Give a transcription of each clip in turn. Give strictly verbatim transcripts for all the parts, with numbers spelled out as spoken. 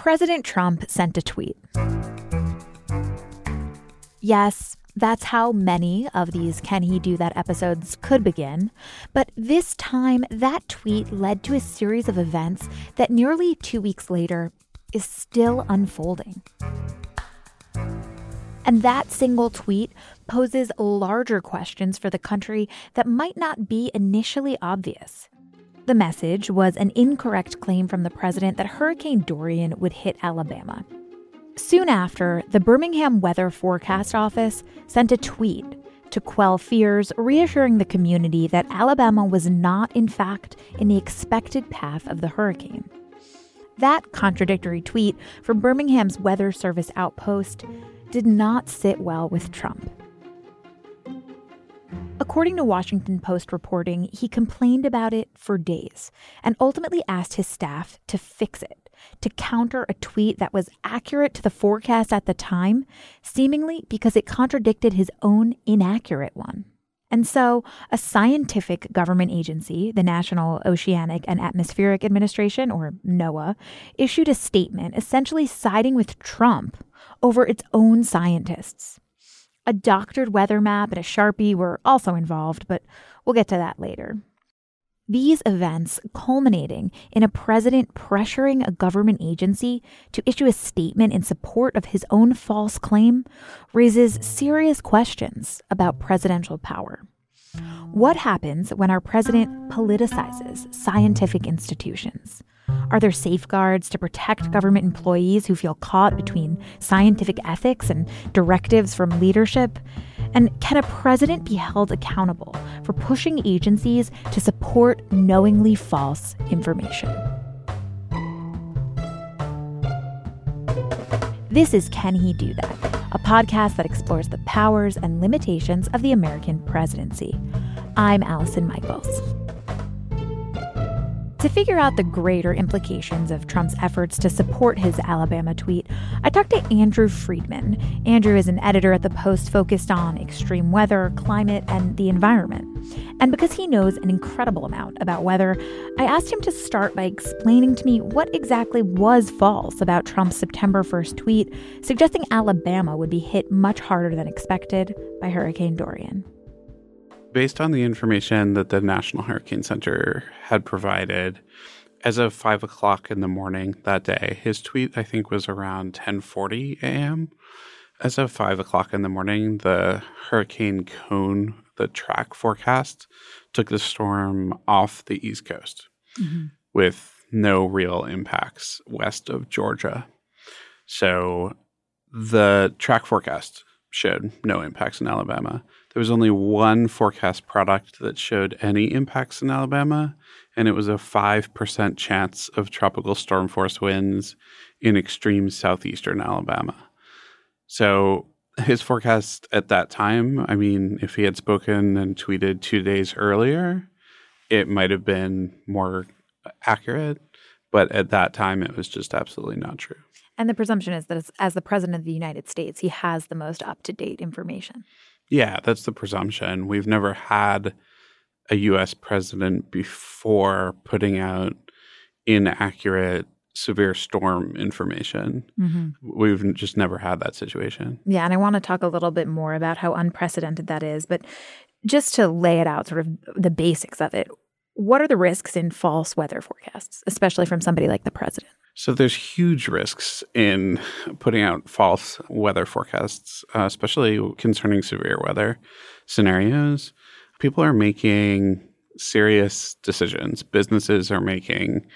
President Trump sent a tweet. Yes, that's how many of these Can He Do That episodes could begin. But this time, that tweet led to a series of events that nearly two weeks later is still unfolding. And that single tweet poses larger questions for the country that might not be initially obvious. The message was an incorrect claim from the president that Hurricane Dorian would hit Alabama. Soon after, the Birmingham Weather Forecast Office sent a tweet to quell fears, reassuring the community that Alabama was not, in fact, in the expected path of the hurricane. That contradictory tweet from Birmingham's Weather Service outpost did not sit well with Trump. According to Washington Post reporting, he complained about it for days and ultimately asked his staff to fix it, to counter a tweet that was accurate to the forecast at the time, seemingly because it contradicted his own inaccurate one. And so a scientific government agency, the National Oceanic and Atmospheric Administration, or NOAA, issued a statement essentially siding with Trump over its own scientists. A doctored weather map and a Sharpie were also involved, but we'll get to that later. These events culminating in a president pressuring a government agency to issue a statement in support of his own false claim raises serious questions about presidential power. What happens when our president politicizes scientific institutions? Are there safeguards to protect government employees who feel caught between scientific ethics and directives from leadership? And can a president be held accountable for pushing agencies to support knowingly false information? This is Can He Do That, a podcast that explores the powers and limitations of the American presidency. I'm Allison Michaels. To figure out the greater implications of Trump's efforts to support his Alabama tweet, I talked to Andrew Friedman. Andrew is an editor at the Post focused on extreme weather, climate, and the environment. And because he knows an incredible amount about weather, I asked him to start by explaining to me what exactly was false about Trump's September first tweet, suggesting Alabama would be hit much harder than expected by Hurricane Dorian. Based on the information that the National Hurricane Center had provided, as of five o'clock in the morning that day, his tweet, I think, was around ten forty a.m. As of five o'clock in the morning, the hurricane cone, the track forecast, took the storm off the East Coast mm-hmm. with no real impacts west of Georgia. So the track forecast showed no impacts in Alabama. There was only one forecast product that showed any impacts in Alabama, and it was a five percent chance of tropical storm force winds in extreme southeastern Alabama. So his forecast at that time, I mean, if he had spoken and tweeted two days earlier, it might have been more accurate. But at that time, it was just absolutely not true. And the presumption is that as, as the president of the United States, he has the most up-to-date information. Yeah, that's the presumption. We've never had a U S president before putting out inaccurate severe storm information. Mm-hmm. We've just never had that situation. Yeah, and I want to talk a little bit more about how unprecedented that is. But just to lay it out, sort of the basics of it, what are the risks in false weather forecasts, especially from somebody like the president? So there's huge risks in putting out false weather forecasts, uh, especially concerning severe weather scenarios. People are making serious decisions. Businesses are making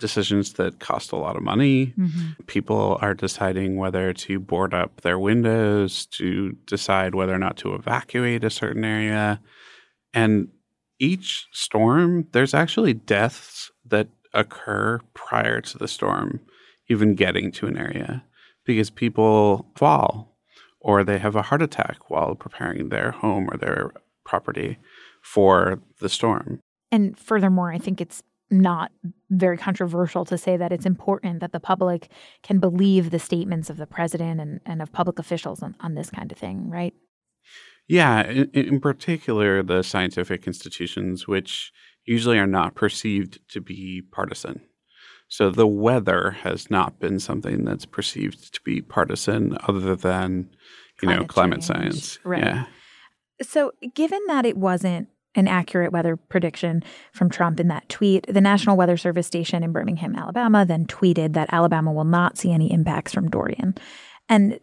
decisions that cost a lot of money. Mm-hmm. People are deciding whether to board up their windows, to decide whether or not to evacuate a certain area. And each storm, there's actually deaths that occur prior to the storm, even getting to an area because people fall or they have a heart attack while preparing their home or their property for the storm. And furthermore, I think it's not very controversial to say that it's important that the public can believe the statements of the president and, and of public officials on, on this kind of thing, right? Yeah, in, in particular, the scientific institutions, which usually are not perceived to be partisan. So the weather has not been something that's perceived to be partisan other than, you climate know, climate change. science. Right. Yeah. So given that it wasn't an accurate weather prediction from Trump in that tweet, the National Weather Service station in Birmingham, Alabama, then tweeted that Alabama will not see any impacts from Dorian. And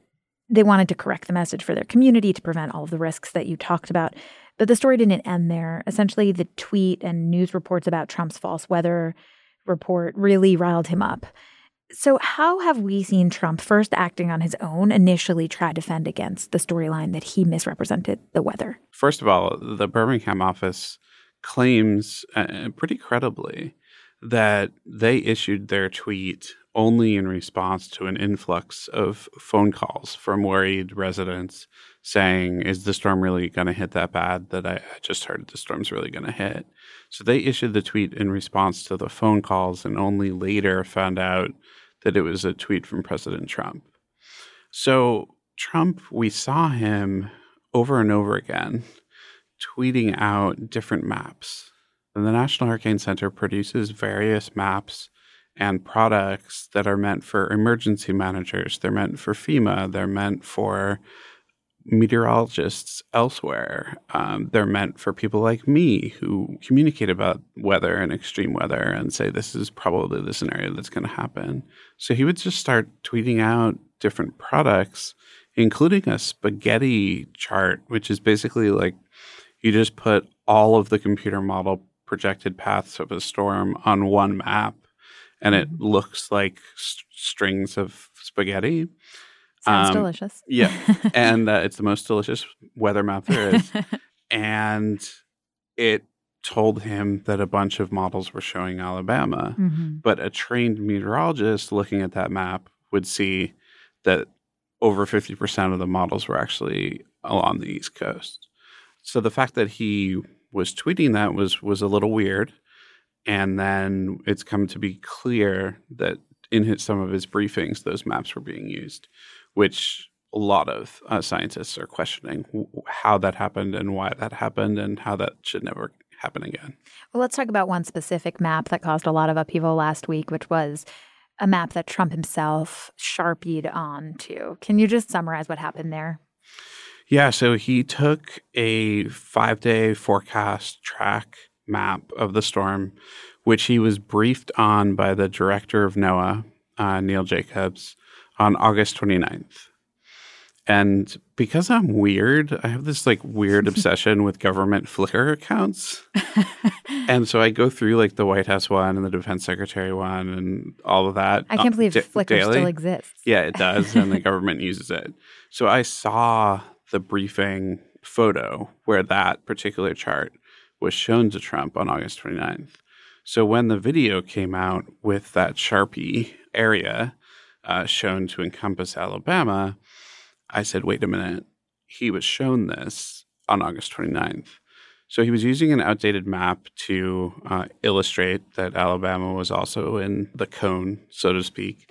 they wanted to correct the message for their community to prevent all of the risks that you talked about. But the story didn't end there. Essentially, the tweet and news reports about Trump's false weather report really riled him up. So how have we seen Trump, first acting on his own, initially try to defend against the storyline that he misrepresented the weather? First of all, the Birmingham office claims uh, pretty credibly that they issued their tweet only in response to an influx of phone calls from worried residents saying, is the storm really going to hit that bad that I, I just heard the storm's really going to hit? So they issued the tweet in response to the phone calls and only later found out that it was a tweet from President Trump. So Trump, we saw him over and over again tweeting out different maps. And the National Hurricane Center produces various maps and products that are meant for emergency managers. They're meant for FEMA. They're meant for meteorologists elsewhere. Um, they're meant for people like me who communicate about weather and extreme weather and say this is probably the scenario that's going to happen. So he would just start tweeting out different products, including a spaghetti chart, which is basically like you just put all of the computer model projected paths of a storm on one map, and it looks like st- strings of spaghetti. Sounds um, delicious. Yeah. And uh, it's the most delicious weather map there is. And it told him that a bunch of models were showing Alabama. Mm-hmm. But a trained meteorologist looking at that map would see that over fifty percent of the models were actually along the East Coast. So the fact that he was tweeting that was was a little weird. And then it's come to be clear that in his, some of his briefings, those maps were being used, which a lot of uh, scientists are questioning how that happened and why that happened and how that should never happen again. Well, let's talk about one specific map that caused a lot of upheaval last week, which was a map that Trump himself sharpied onto. Can you just summarize what happened there? Yeah, so he took a five-day forecast track map of the storm, which he was briefed on by the director of NOAA, uh, Neil Jacobs, on August twenty-ninth. And because I'm weird, I have this like weird obsession with government Flickr accounts. And so I go through like the White House one and the Defense Secretary one and all of that. I can't believe d- Flickr daily. Still exists. Yeah, it does. And the government uses it. So I saw the briefing photo where that particular chart was shown to Trump on August twenty-ninth. So when the video came out with that Sharpie area uh, shown to encompass Alabama, I said, wait a minute, he was shown this on August twenty-ninth. So he was using an outdated map to uh, illustrate that Alabama was also in the cone, so to speak.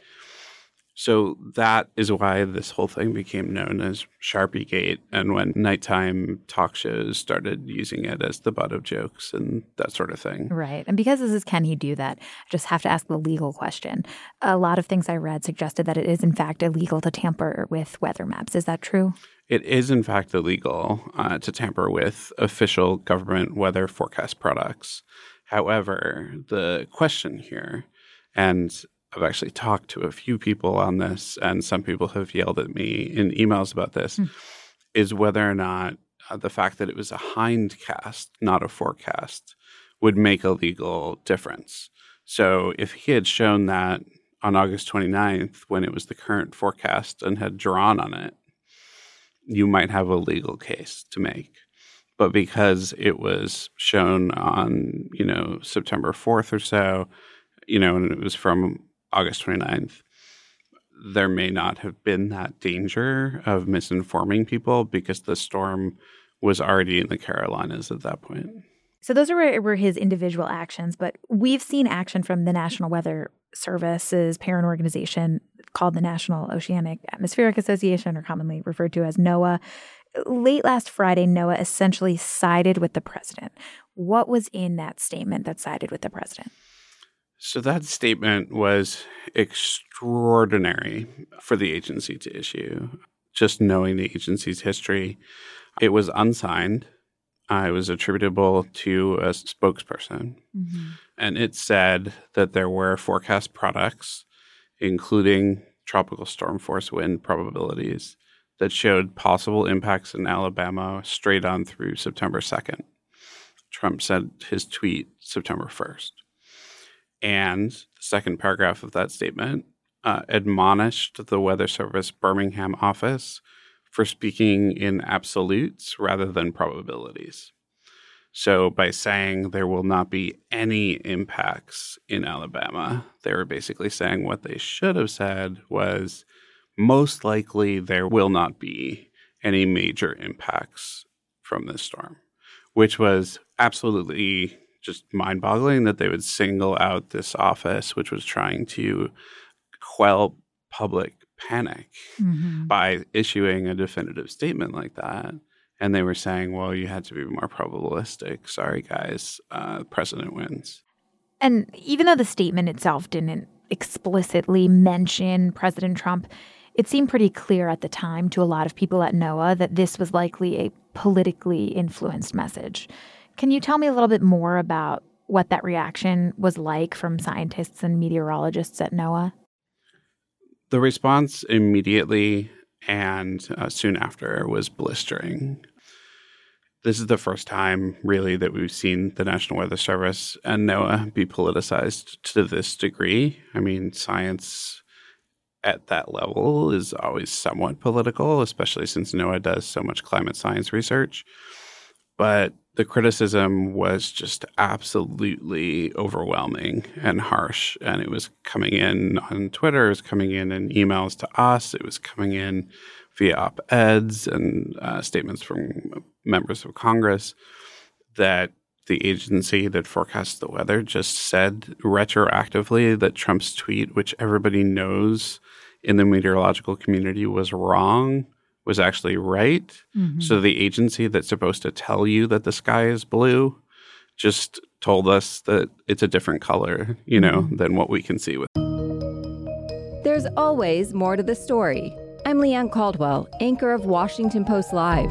So that is why this whole thing became known as Sharpiegate, and when nighttime talk shows started using it as the butt of jokes and that sort of thing. Right. And because this is Can He Do That?, I just have to ask the legal question. A lot of things I read suggested that it is, in fact, illegal to tamper with weather maps. Is that true? It is, in fact, illegal uh, to tamper with official government weather forecast products. However, the question here, and I've actually talked to a few people on this, and some people have yelled at me in emails about this, mm. is whether or not uh, the fact that it was a hindcast, not a forecast, would make a legal difference. So if he had shown that on August twenty-ninth, when it was the current forecast and had drawn on it, you might have a legal case to make. But because it was shown on, you know, September fourth or so, you know, and it was from August twenty-ninth, there may not have been that danger of misinforming people because the storm was already in the Carolinas at that point. So those were, were his individual actions, but we've seen action from the National Weather Service's parent organization called the National Oceanic Atmospheric Association, or commonly referred to as NOAA. Late last Friday, NOAA essentially sided with the president. What was in that statement that sided with the president? So that statement was extraordinary for the agency to issue. Just knowing the agency's history, it was unsigned. Uh, it was attributable to a spokesperson. Mm-hmm. And it said that there were forecast products, including tropical storm force wind probabilities, that showed possible impacts in Alabama straight on through September second. Trump sent his tweet September first. And the second paragraph of that statement uh, admonished the Weather Service Birmingham office for speaking in absolutes rather than probabilities. So by saying there will not be any impacts in Alabama, they were basically saying what they should have said was most likely there will not be any major impacts from this storm, which was absolutely just mind-boggling that they would single out this office, which was trying to quell public panic mm-hmm. by issuing a definitive statement like that. And they were saying, well, you had to be more probabilistic. Sorry, guys. Uh, president wins. And even though the statement itself didn't explicitly mention President Trump, it seemed pretty clear at the time to a lot of people at NOAA that this was likely a politically influenced message. Can you tell me a little bit more about what that reaction was like from scientists and meteorologists at NOAA? The response immediately and uh, soon after was blistering. This is the first time, really, that we've seen the National Weather Service and NOAA be politicized to this degree. I mean, science at that level is always somewhat political, especially since NOAA does so much climate science research. But the criticism was just absolutely overwhelming and harsh. And it was coming in on Twitter, it was coming in in emails to us, it was coming in via op-eds and uh, statements from members of Congress that the agency that forecasts the weather just said retroactively that Trump's tweet, which everybody knows in the meteorological community was wrong, was actually right. Mm-hmm. So the agency that's supposed to tell you that the sky is blue just told us that it's a different color, you know, mm-hmm. than what we can see with. There's always more to the story. I'm Leanne Caldwell, anchor of Washington Post Live.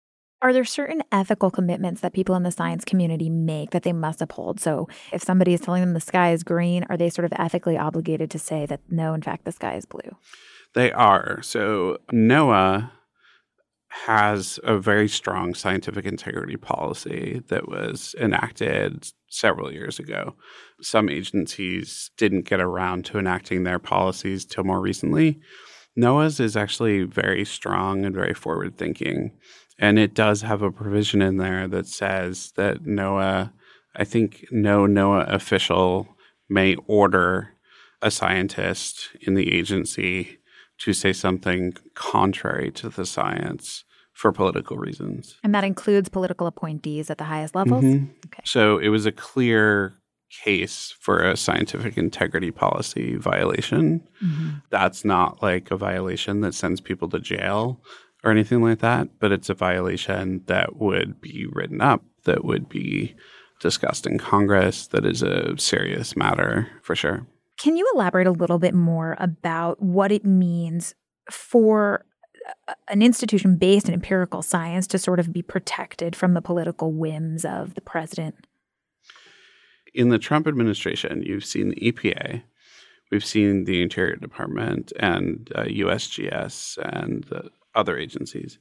Are there certain ethical commitments that people in the science community make that they must uphold? So if somebody is telling them the sky is green, are they sort of ethically obligated to say that, no, in fact, the sky is blue? They are. So NOAA has a very strong scientific integrity policy that was enacted several years ago. Some agencies didn't get around to enacting their policies till more recently. NOAA's is actually very strong and very forward-thinking. And it does have a provision in there that says that NOAA, I think no NOAA official may order a scientist in the agency to say something contrary to the science for political reasons. And that includes political appointees at the highest levels? Mm-hmm. Okay. So it was a clear case for a scientific integrity policy violation. Mm-hmm. That's not like a violation that sends people to jail or anything like that, but it's a violation that would be written up, that would be discussed in Congress, that is a serious matter for sure. Can you elaborate a little bit more about what it means for an institution based in empirical science to sort of be protected from the political whims of the president? In the Trump administration, you've seen the E P A. We've seen the Interior Department and uh, U S G S and the other agencies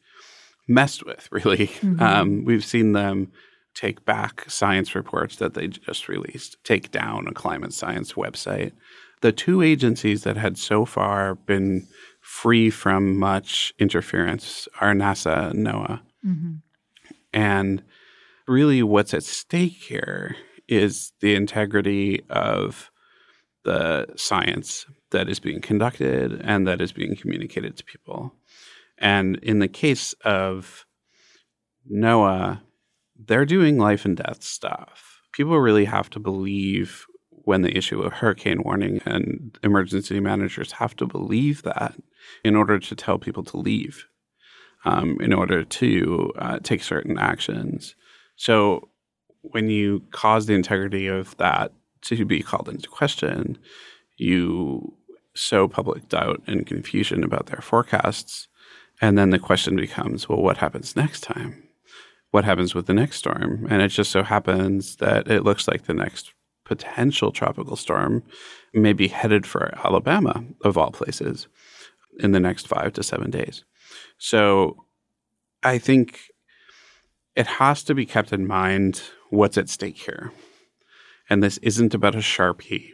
messed with, really. Mm-hmm. Um, we've seen them take back science reports that they just released, take down a climate science website. The two agencies that had so far been free from much interference are NASA and NOAA. Mm-hmm. And really what's at stake here is the integrity of the science that is being conducted and that is being communicated to people. And in the case of NOAA, they're doing life and death stuff. People really have to believe when they issue a hurricane warning, and emergency managers have to believe that in order to tell people to leave, um, in order to uh, take certain actions. So when you cause the integrity of that to be called into question, you sow public doubt and confusion about their forecasts. And then the question becomes, well, what happens next time? What happens with the next storm? And it just so happens that it looks like the next potential tropical storm may be headed for Alabama, of all places, in the next five to seven days. So I think it has to be kept in mind what's at stake here. And this isn't about a Sharpie.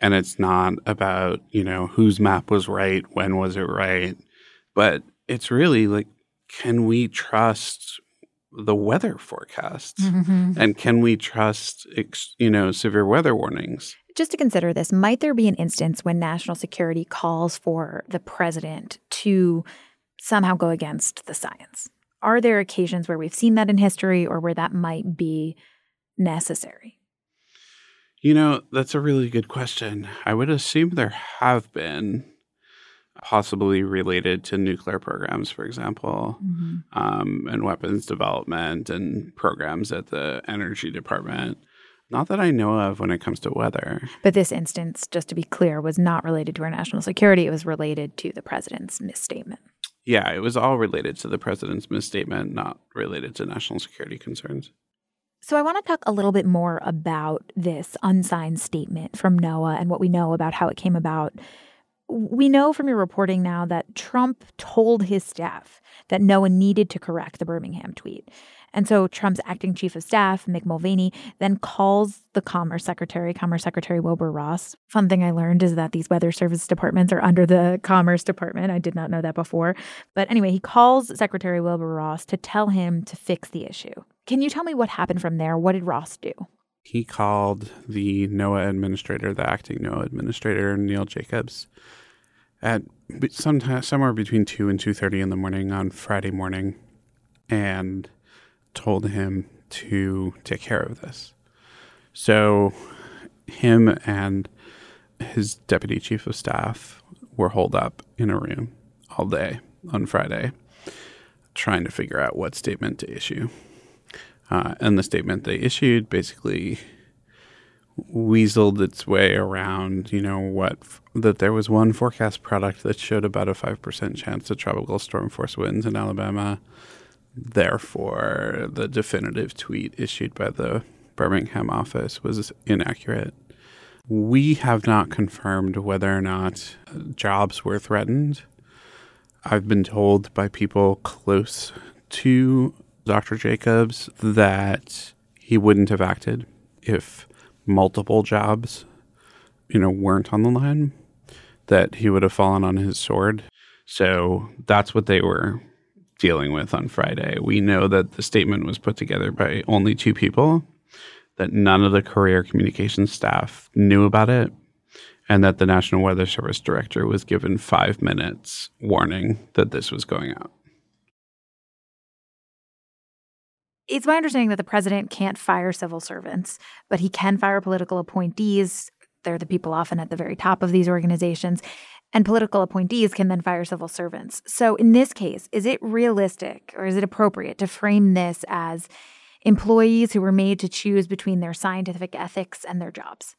And it's not about, you know, whose map was right, when was it right. But it's really like, can we trust the weather forecasts? Mm-hmm. And can we trust, you know, severe weather warnings? Just to consider this, might there be an instance when national security calls for the president to somehow go against the science? Are there occasions where we've seen that in history or where that might be necessary? You know, that's a really good question. I would assume there have been, possibly related to nuclear programs, for example, mm-hmm. um, and weapons development and programs at the Energy Department. Not that I know of when it comes to weather. But this instance, just to be clear, was not related to our national security. It was related to the president's misstatement. Yeah, it was all related to the president's misstatement, not related to national security concerns. So I want to talk a little bit more about this unsigned statement from NOAA and what we know about how it came about. We know from your reporting now that Trump told his staff that NOAA needed to correct the Birmingham tweet. And so Trump's acting chief of staff, Mick Mulvaney, then calls the Commerce Secretary, Commerce Secretary Wilbur Ross. Fun thing I learned is that these weather service departments are under the Commerce Department. I did not know that before. But anyway, he calls Secretary Wilbur Ross to tell him to fix the issue. Can you tell me what happened from there? What did Ross do? He called the NOAA administrator, the acting NOAA administrator, Neil Jacobs, at sometime, somewhere between two and two thirty in the morning on Friday morning and told him to take care of this. So him and his deputy chief of staff were holed up in a room all day on Friday trying to figure out what statement to issue. Uh, and the statement they issued basically weaseled its way around, you know, what f- that there was one forecast product that showed about a five percent chance of tropical storm force winds in Alabama. Therefore, the definitive tweet issued by the Birmingham office was inaccurate. We have not confirmed whether or not jobs were threatened. I've been told by people close to Doctor Jacobs that he wouldn't have acted if multiple jobs, you know, weren't on the line, that he would have fallen on his sword. So that's what they were dealing with on Friday. We know that the statement was put together by only two people, that none of the career communications staff knew about it, and that the National Weather Service director was given five minutes warning that this was going out. It's my understanding that the president can't fire civil servants, but he can fire political appointees. They're the people often at the very top of these organizations. And political appointees can then fire civil servants. So in this case, is it realistic or is it appropriate to frame this as employees who were made to choose between their scientific ethics and their jobs?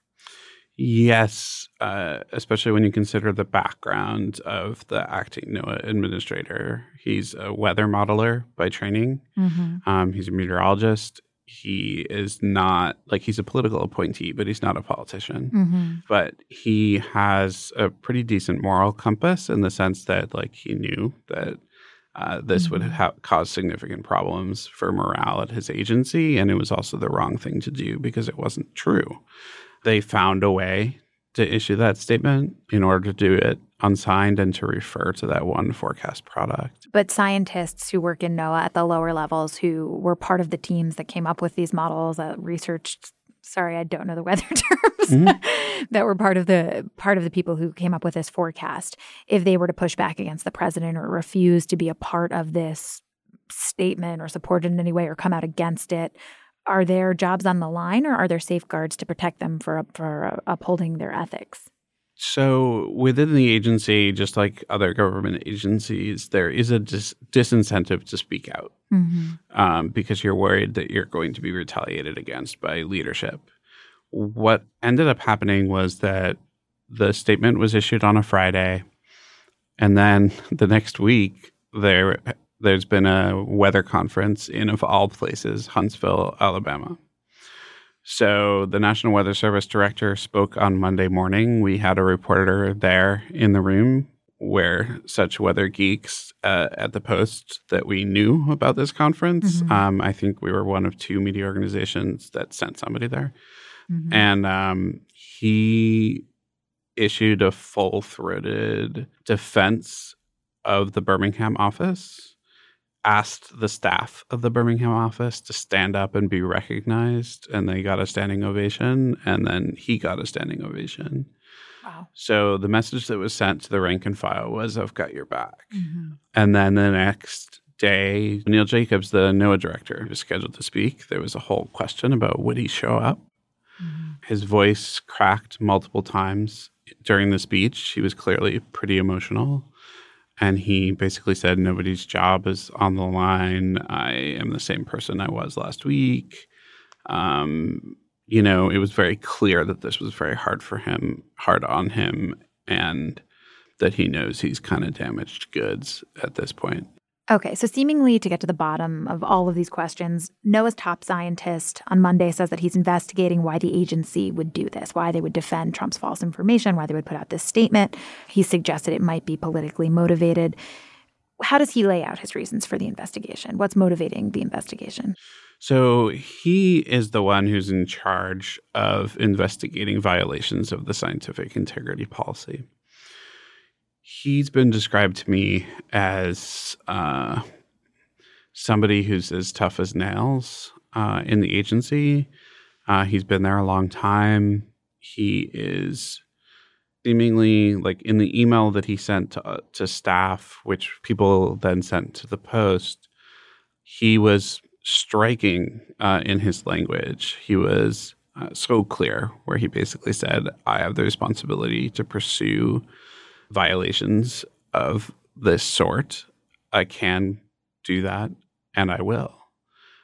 Yes, uh, especially when you consider the background of the acting NOAA administrator. He's a weather modeler by training. Mm-hmm. Um, he's a meteorologist. He is not – like, he's a political appointee, but he's not a politician. Mm-hmm. But he has a pretty decent moral compass in the sense that, like, he knew that Uh, this mm-hmm. would ha- cause significant problems for morale at his agency, and it was also the wrong thing to do because it wasn't true. They found a way to issue that statement in order to do it unsigned and to refer to that one forecast product. But scientists who work in NOAA at the lower levels who were part of the teams that came up with these models, that uh, researched – sorry, I don't know the weather terms mm-hmm. – that were part of the part of the people who came up with this forecast, if they were to push back against the president or refuse to be a part of this statement or support it in any way or come out against it, are their jobs on the line, or are there safeguards to protect them for, for upholding their ethics? So within the agency, just like other government agencies, there is a dis- disincentive to speak out mm-hmm. um, because you're worried that you're going to be retaliated against by leadership. What ended up happening was that the statement was issued on a Friday, and then the next week there there's been a weather conference in, of all places, Huntsville, Alabama. So the National Weather Service director spoke on Monday morning. We had a reporter there in the room where such weather geeks uh, at the Post that we knew about this conference. Mm-hmm. Um, I think we were one of two media organizations that sent somebody there. Mm-hmm. And um, he issued a full-throated defense of the Birmingham office, asked the staff of the Birmingham office to stand up and be recognized, and they got a standing ovation, and then he got a standing ovation. Wow. So the message that was sent to the rank and file was, I've got your back. Mm-hmm. And then the next day, Neil Jacobs, the NOAA director, was scheduled to speak. There was a whole question about would he show up. Mm-hmm. His voice cracked multiple times during the speech. He was clearly pretty emotional. And he basically said, nobody's job is on the line. I am the same person I was last week. Um, you know, it was very clear that this was very hard for him, hard on him, and that he knows he's kind of damaged goods at this point. Okay, so seemingly to get to the bottom of all of these questions, NOAA's top scientist on Monday says that he's investigating why the agency would do this, why they would defend Trump's false information, why they would put out this statement. He suggested it might be politically motivated. How does he lay out his reasons for the investigation? What's motivating the investigation? So he is the one who's in charge of investigating violations of the scientific integrity policy. He's been described to me as uh, somebody who's as tough as nails uh, in the agency. Uh, he's been there a long time. He is seemingly, like in the email that he sent to, uh, to staff, which people then sent to the Post, he was striking uh, in his language. He was uh, so clear, where he basically said, I have the responsibility to pursue violations of this sort. I can do that, and I will.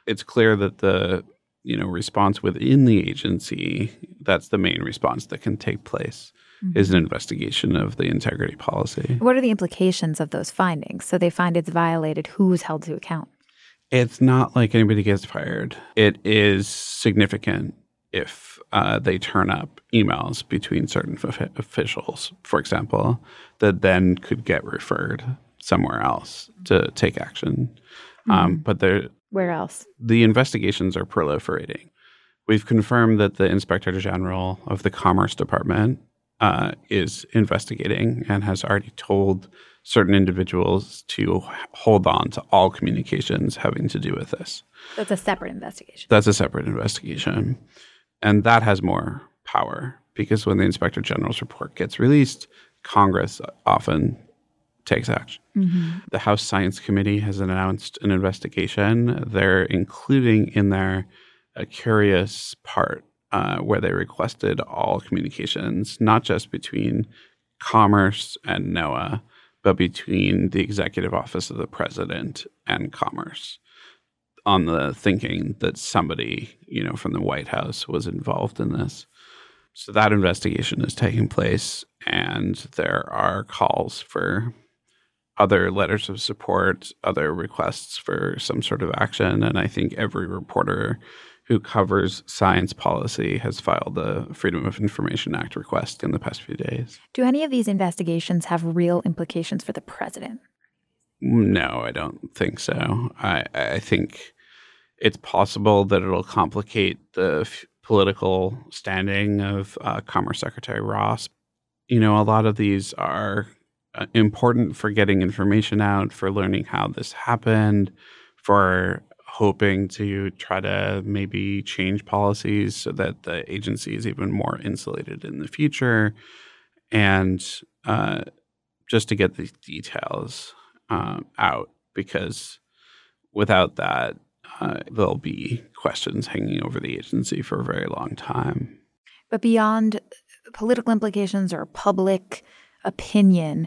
It's clear that the, you know, response within the agency, that's the main response that can take place, mm-hmm. is an investigation of the integrity policy. What are the implications of those findings? So they find it's violated. Who's held to account? It's not like anybody gets fired. It is significant if uh, they turn up emails between certain f- officials, for example, that then could get referred somewhere else to take action. Mm-hmm. Um, but there, where else? The investigations are proliferating. We've confirmed that the Inspector General of the Commerce Department uh, is investigating and has already told certain individuals to hold on to all communications having to do with this. That's a separate investigation. That's a separate investigation. And that has more power because when the Inspector General's report gets released, Congress often takes action. Mm-hmm. The House Science Committee has announced an investigation. They're including in there a curious part uh, where they requested all communications, not just between Commerce and NOAA, but between the Executive Office of the President and Commerce, on the thinking that somebody, you know, from the White House was involved in this. So that investigation is taking place, and there are calls for other letters of support, other requests for some sort of action, and I think every reporter who covers science policy has filed the Freedom of Information Act request in the past few days. Do any of these investigations have real implications for the president? No, I don't think so. I, I think it's possible that it'll complicate the f- political standing of uh, Commerce Secretary Ross. You know, a lot of these are uh, important for getting information out, for learning how this happened, for hoping to try to maybe change policies so that the agency is even more insulated in the future, and uh, just to get the details um, out, because without that, uh, there'll be questions hanging over the agency for a very long time. But beyond political implications or public opinion,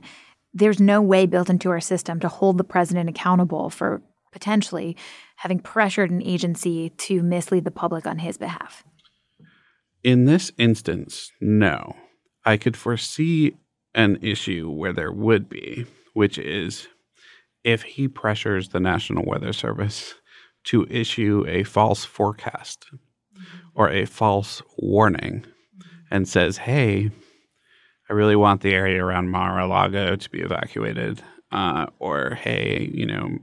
there's no way built into our system to hold the president accountable for potentially having pressured an agency to mislead the public on his behalf. In this instance, no. I could foresee an issue where there would be, which is if he pressures the National Weather Service to issue a false forecast or a false warning and says, hey, I really want the area around Mar-a-Lago to be evacuated, uh, or, hey, you know,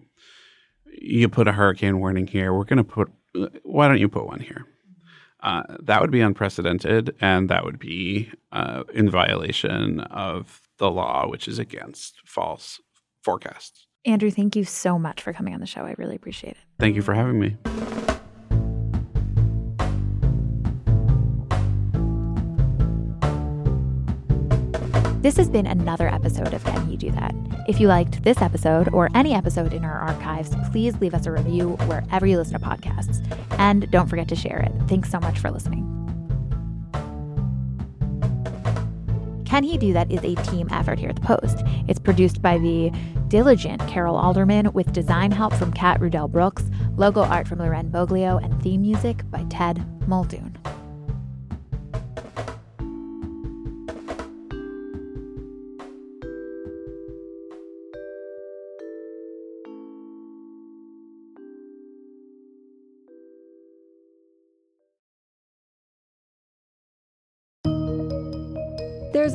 you put a hurricane warning here, we're going to put – why don't you put one here? Uh, that would be unprecedented, and that would be uh, in violation of the law, which is against false forecasts. Andrew, thank you so much for coming on the show. I really appreciate it. Thank you for having me. This has been another episode of Can He Do That? If you liked this episode or any episode in our archives, please leave us a review wherever you listen to podcasts. And don't forget to share it. Thanks so much for listening. Can He Do That is a team effort here at The Post. It's produced by the diligent Carol Alderman, with design help from Kat Rudell Brooks, logo art from Loren Boglio, and theme music by Ted Muldoon. There's